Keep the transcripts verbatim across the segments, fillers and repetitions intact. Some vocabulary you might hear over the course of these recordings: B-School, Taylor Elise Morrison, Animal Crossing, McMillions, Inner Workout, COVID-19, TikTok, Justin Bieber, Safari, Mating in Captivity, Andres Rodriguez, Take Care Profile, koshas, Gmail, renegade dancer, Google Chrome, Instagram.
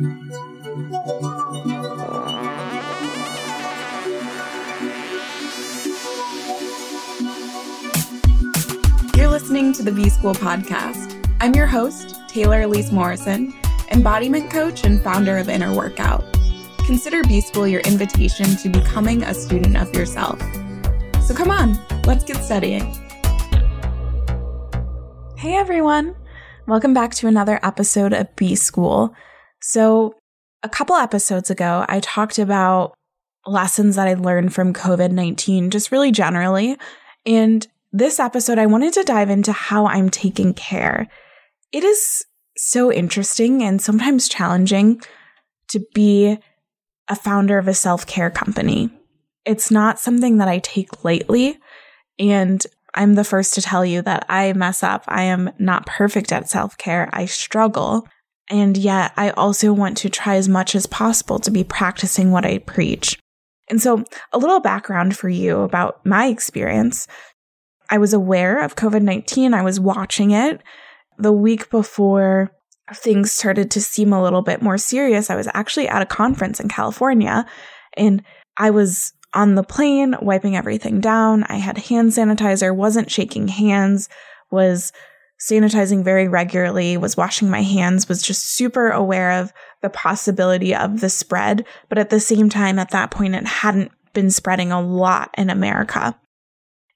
You're listening to the B-School podcast. I'm your host, Taylor Elise Morrison, embodiment coach and founder of Inner Workout. Consider B-School your invitation to becoming a student of yourself. So come on, let's get studying. Hey everyone, welcome back to another episode of B-School. So a couple episodes ago, I talked about lessons that I learned from covid nineteen, just really generally. And this episode, I wanted to dive into how I'm taking care. It is so interesting and sometimes challenging to be a founder of a self-care company. It's not something that I take lightly. And I'm the first to tell you that I mess up. I am not perfect at self-care. I struggle. And yet I also want to try as much as possible to be practicing what I preach. And so a little background for you about my experience. I was aware of covid nineteen. I was watching it. The week before things started to seem a little bit more serious, I was actually at a conference in California, and I was on the plane wiping everything down. I had hand sanitizer, wasn't shaking hands, was sanitizing very regularly, was washing my hands, was just super aware of the possibility of the spread. But at the same time, at that point, it hadn't been spreading a lot in America.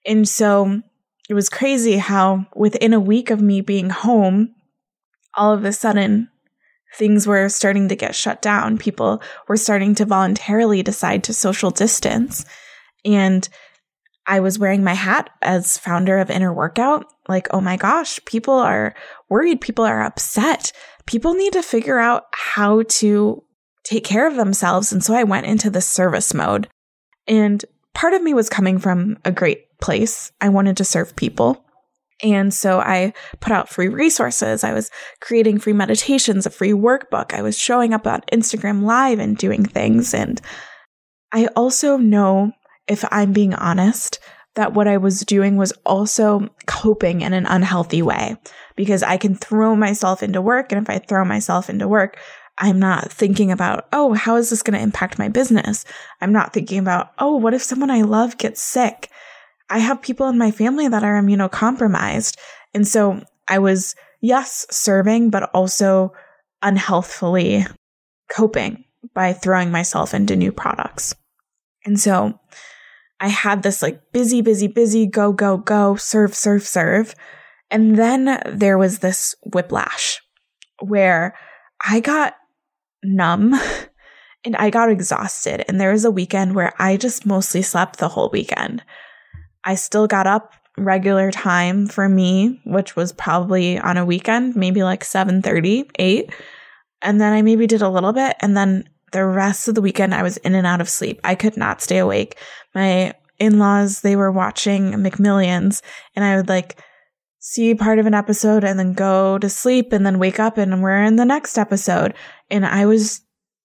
And so it was crazy how within a week of me being home, all of a sudden, things were starting to get shut down. People were starting to voluntarily decide to social distance. And I was wearing my hat as founder of Inner Workout. Like, oh my gosh, people are worried. People are upset. People need to figure out how to take care of themselves. And so I went into the service mode. And part of me was coming from a great place. I wanted to serve people. And so I put out free resources. I was creating free meditations, a free workbook. I was showing up on Instagram Live and doing things. And I also know, if I'm being honest, that what I was doing was also coping in an unhealthy way, because I can throw myself into work. And if I throw myself into work, I'm not thinking about, oh, how is this going to impact my business? I'm not thinking about, oh, what if someone I love gets sick? I have people in my family that are immunocompromised. And so I was, yes, serving, but also unhealthfully coping by throwing myself into new products. And so I had this like busy, busy, busy, go, go, go, serve, serve, serve. And then there was this whiplash where I got numb and I got exhausted. And there was a weekend where I just mostly slept the whole weekend. I still got up regular time for me, which was probably on a weekend, maybe like seven thirty, eight. And then I maybe did a little bit. And then the rest of the weekend, I was in and out of sleep. I could not stay awake. My in-laws, they were watching McMillions, and I would like see part of an episode and then go to sleep and then wake up and we're in the next episode. And I was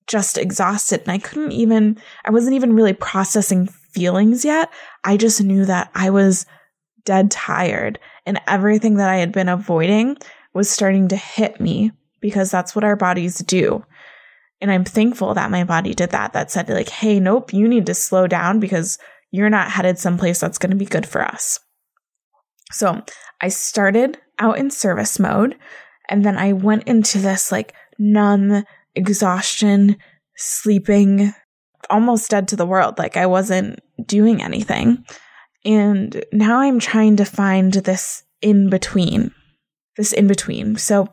just exhausted, and I couldn't even, I wasn't even really processing feelings yet. I just knew that I was dead tired, and everything that I had been avoiding was starting to hit me, because that's what our bodies do. And I'm thankful that my body did that, that said like, hey, nope, you need to slow down because you're not headed someplace that's going to be good for us. So I started out in service mode, and then I went into this like numb exhaustion, sleeping, almost dead to the world. Like I wasn't doing anything. And now I'm trying to find this in between, this in between. So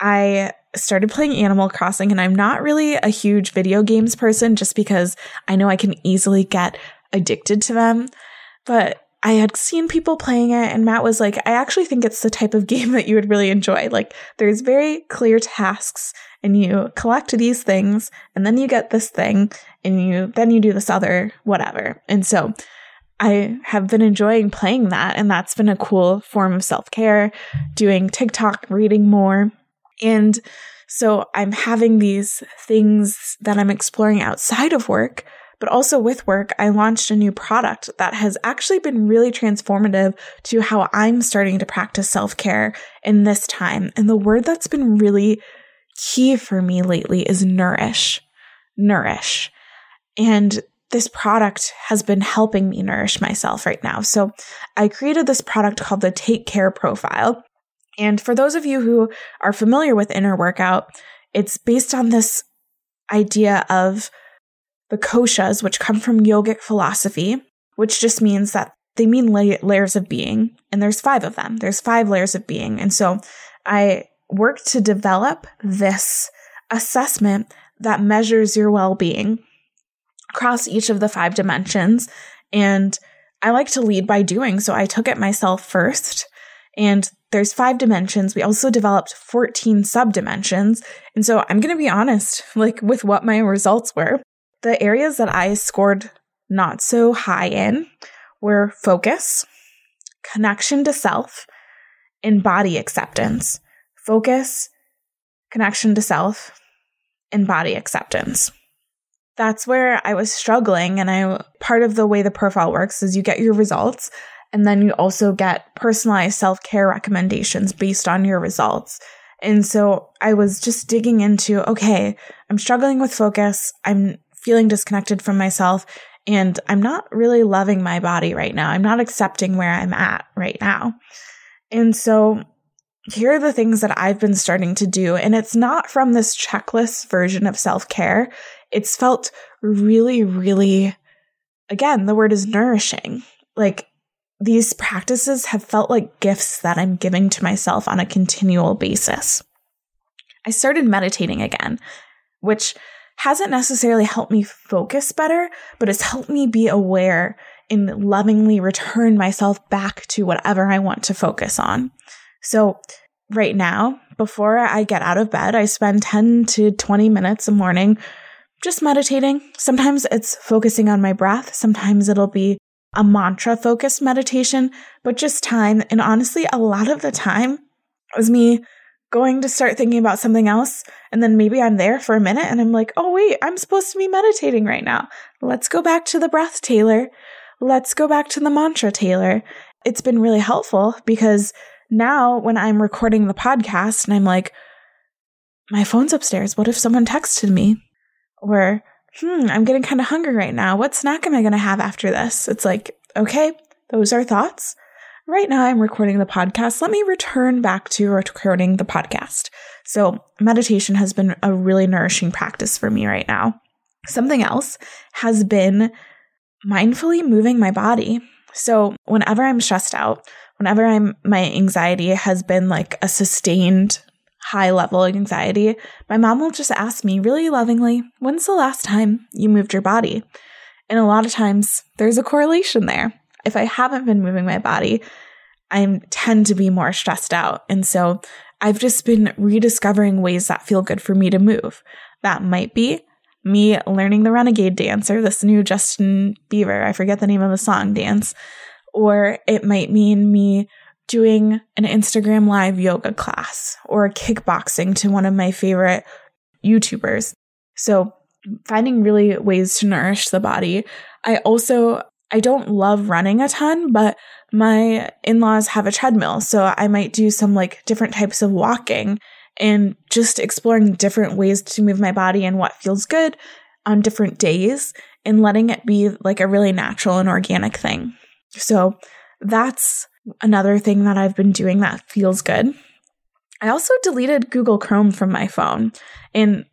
I started playing Animal Crossing, and I'm not really a huge video games person just because I know I can easily get addicted to them. But I had seen people playing it, and Matt was like, I actually think it's the type of game that you would really enjoy. Like there's very clear tasks, and you collect these things, and then you get this thing, and you then you do this other whatever. And so I have been enjoying playing that, and that's been a cool form of self-care, doing TikTok, reading more. And so I'm having these things that I'm exploring outside of work, but also with work. I launched a new product that has actually been really transformative to how I'm starting to practice self-care in this time. And the word that's been really key for me lately is nourish, nourish. And this product has been helping me nourish myself right now. So I created this product called the Take Care Profile. And for those of you who are familiar with Inner Workout, it's based on this idea of the koshas, which come from yogic philosophy, which just means that they mean la- layers of being. And there's five of them. There's five layers of being. And so I worked to develop this assessment that measures your well-being across each of the five dimensions. And I like to lead by doing. So I took it myself first. And there's five dimensions. We also developed fourteen subdimensions. And so I'm going to be honest, like with what my results were. The areas that I scored not so high in were focus, connection to self, and body acceptance. Focus, connection to self, and body acceptance. That's where I was struggling. And I part of the way the profile works is you get your results, and then you also get personalized self-care recommendations based on your results. And so I was just digging into, okay, I'm struggling with focus. I'm feeling disconnected from myself, and I'm not really loving my body right now. I'm not accepting where I'm at right now. And so here are the things that I've been starting to do. And it's not from this checklist version of self-care. It's felt really, really, again, the word is nourishing. Like these practices have felt like gifts that I'm giving to myself on a continual basis. I started meditating again, which hasn't necessarily helped me focus better, but it's helped me be aware and lovingly return myself back to whatever I want to focus on. So right now, before I get out of bed, I spend ten to twenty minutes a morning just meditating. Sometimes it's focusing on my breath. Sometimes it'll be a mantra-focused meditation, but just time. And honestly, a lot of the time it was me going to start thinking about something else. And then maybe I'm there for a minute and I'm like, oh, wait, I'm supposed to be meditating right now. Let's go back to the breath, Taylor. Let's go back to the mantra, Taylor. It's been really helpful because now when I'm recording the podcast and I'm like, my phone's upstairs. What if someone texted me? Or, hmm, I'm getting kind of hungry right now. What snack am I going to have after this? It's like, okay, those are thoughts. Right now I'm recording the podcast. Let me return back to recording the podcast. So meditation has been a really nourishing practice for me right now. Something else has been mindfully moving my body. So whenever I'm stressed out, whenever I'm my anxiety has been like a sustained high level of anxiety, my mom will just ask me really lovingly, when's the last time you moved your body? And a lot of times there's a correlation there. If I haven't been moving my body, I tend to be more stressed out. And so I've just been rediscovering ways that feel good for me to move. That might be me learning the renegade dancer, this new Justin Bieber, I forget the name of the song, dance. Or it might mean me doing an Instagram live yoga class or kickboxing to one of my favorite YouTubers. So finding really ways to nourish the body. I also... I don't love running a ton, but my in-laws have a treadmill. So I might do some like different types of walking and just exploring different ways to move my body and what feels good on different days and letting it be like a really natural and organic thing. So that's another thing that I've been doing that feels good. I also deleted Google Chrome from my phone, and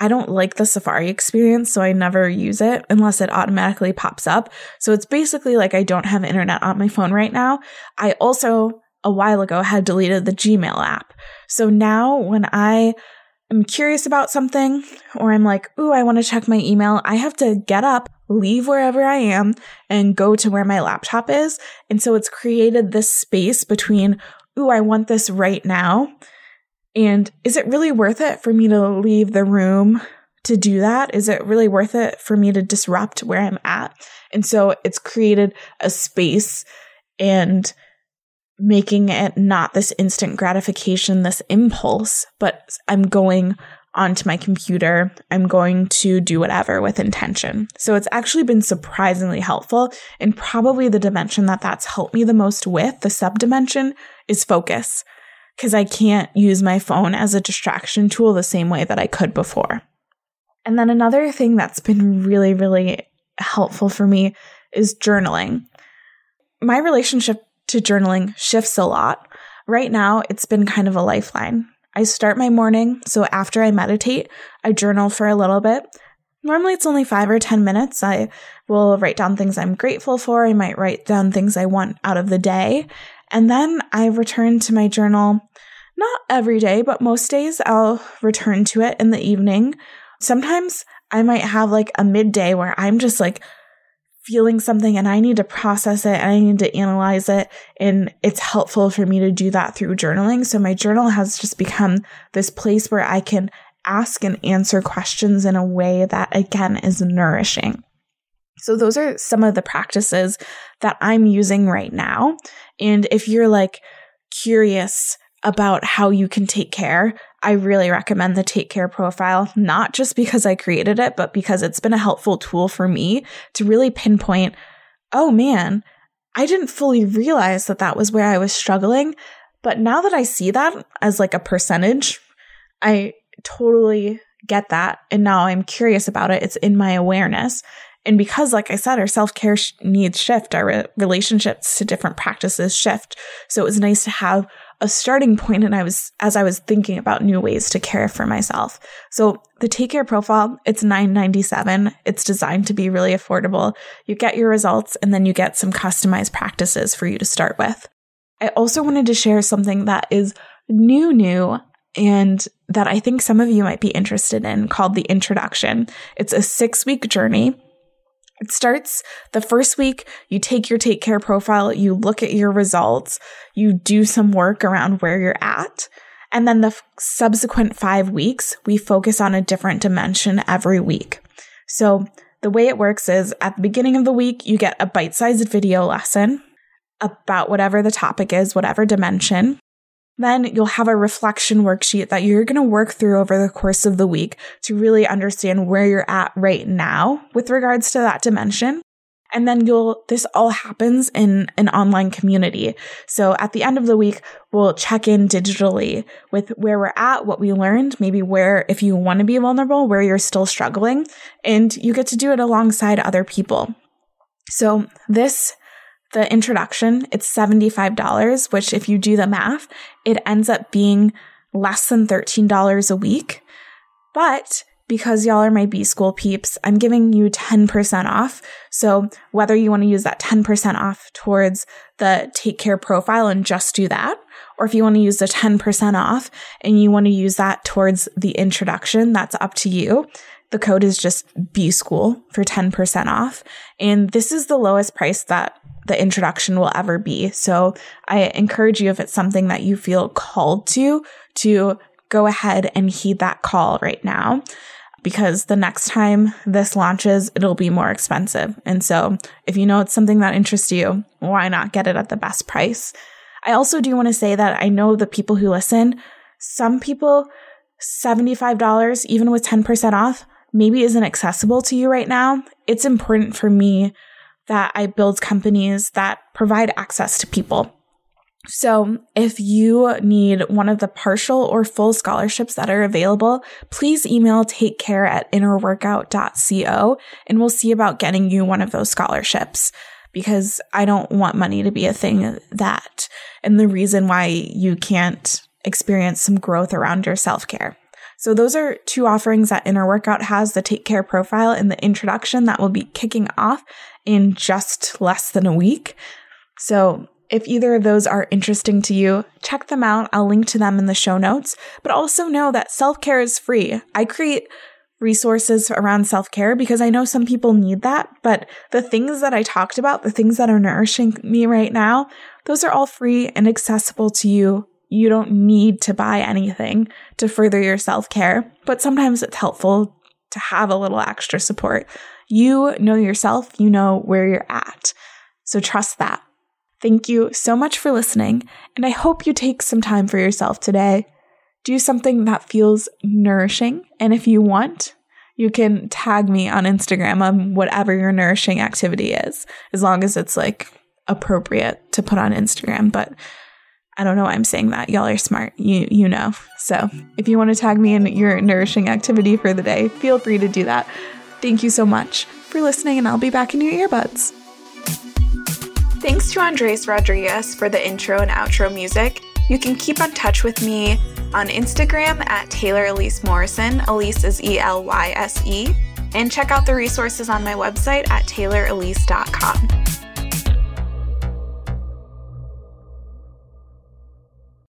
I don't like the Safari experience, so I never use it unless it automatically pops up. So it's basically like I don't have internet on my phone right now. I also, a while ago, had deleted the Gmail app. So now when I am curious about something or I'm like, ooh, I want to check my email, I have to get up, leave wherever I am, and go to where my laptop is. And so it's created this space between, ooh, I want this right now, and is it really worth it for me to leave the room to do that? Is it really worth it for me to disrupt where I'm at? And so it's created a space and making it not this instant gratification, this impulse, but I'm going onto my computer. I'm going to do whatever with intention. So it's actually been surprisingly helpful. And probably the dimension that that's helped me the most with, the subdimension, is focus. because I can't use my phone as a distraction tool the same way that I could before. And then another thing that's been really, really helpful for me is journaling. My relationship to journaling shifts a lot. Right now, it's been kind of a lifeline. I start my morning, so after I meditate, I journal for a little bit. Normally, it's only five or ten minutes. I will write down things I'm grateful for. I might write down things I want out of the day. And then I return to my journal, not every day, but most days I'll return to it in the evening. Sometimes I might have like a midday where I'm just like feeling something and I need to process it and I need to analyze it. And it's helpful for me to do that through journaling. So my journal has just become this place where I can ask and answer questions in a way that, again, is nourishing. So those are some of the practices that I'm using right now. And if you're like curious about how you can take care, I really recommend the Take Care Profile, not just because I created it, but because it's been a helpful tool for me to really pinpoint, oh man, I didn't fully realize that that was where I was struggling. But now that I see that as like a percentage, I totally get that. And now I'm curious about it. It's in my awareness. And because, like I said, our self-care sh- needs shift, our re- relationships to different practices shift. So it was nice to have a starting point, and I was as I was thinking about new ways to care for myself. So the Take Care Profile, it's nine dollars and ninety-seven cents. It's designed to be really affordable. You get your results, and then you get some customized practices for you to start with. I also wanted to share something that is new, new, and that I think some of you might be interested in, called the Introduction. It's a six-week journey. It starts the first week, you take your Take Care Profile, you look at your results, you do some work around where you're at, and then the f- subsequent five weeks, we focus on a different dimension every week. So the way it works is at the beginning of the week, you get a bite-sized video lesson about whatever the topic is, whatever dimension. Then you'll have a reflection worksheet that you're going to work through over the course of the week to really understand where you're at right now with regards to that dimension. And then you'll, this all happens in an online community. So at the end of the week, we'll check in digitally with where we're at, what we learned, maybe where, if you want to be vulnerable, where you're still struggling, and you get to do it alongside other people. So this The Introduction, it's seventy-five dollars, which if you do the math, it ends up being less than thirteen dollars a week. But because y'all are my B-School peeps, I'm giving you ten percent off. So whether you want to use that ten percent off towards the Take Care Profile and just do that, or if you want to use the ten percent off and you want to use that towards the Introduction, that's up to you. The code is just B-School for ten percent off. And this is the lowest price that the Introduction will ever be. So I encourage you, if it's something that you feel called to, to go ahead and heed that call right now, because the next time this launches, it'll be more expensive. And so if you know it's something that interests you, why not get it at the best price? I also do want to say that I know the people who listen, some people, seventy-five dollars, even with ten percent off, maybe isn't accessible to you right now. It's important for me that I build companies that provide access to people. So if you need one of the partial or full scholarships that are available, please email takecare at innerworkout dot co and we'll see about getting you one of those scholarships, because I don't want money to be a thing that, and the reason why you can't experience some growth around your self-care. So those are two offerings that Inner Workout has, the Take Care Profile and the Introduction, that will be kicking off in just less than a week. So if either of those are interesting to you, check them out. I'll link to them in the show notes. But also know that self-care is free. I create resources around self-care because I know some people need that. But the things that I talked about, the things that are nourishing me right now, those are all free and accessible to you. You don't need to buy anything to further your self-care, but sometimes it's helpful to have a little extra support. You know yourself, you know where you're at. So trust that. Thank you so much for listening, and I hope you take some time for yourself today. Do something that feels nourishing, and if you want, you can tag me on Instagram on whatever your nourishing activity is, as long as it's like appropriate to put on Instagram, but I don't know why I'm saying that. Y'all are smart. You you know. So if you want to tag me in your nourishing activity for the day, feel free to do that. Thank you so much for listening, and I'll be back in your earbuds. Thanks to Andres Rodriguez for the intro and outro music. You can keep in touch with me on Instagram at Taylor Elise Morrison. Elise is E L Y S E. And check out the resources on my website at taylor elise dot com.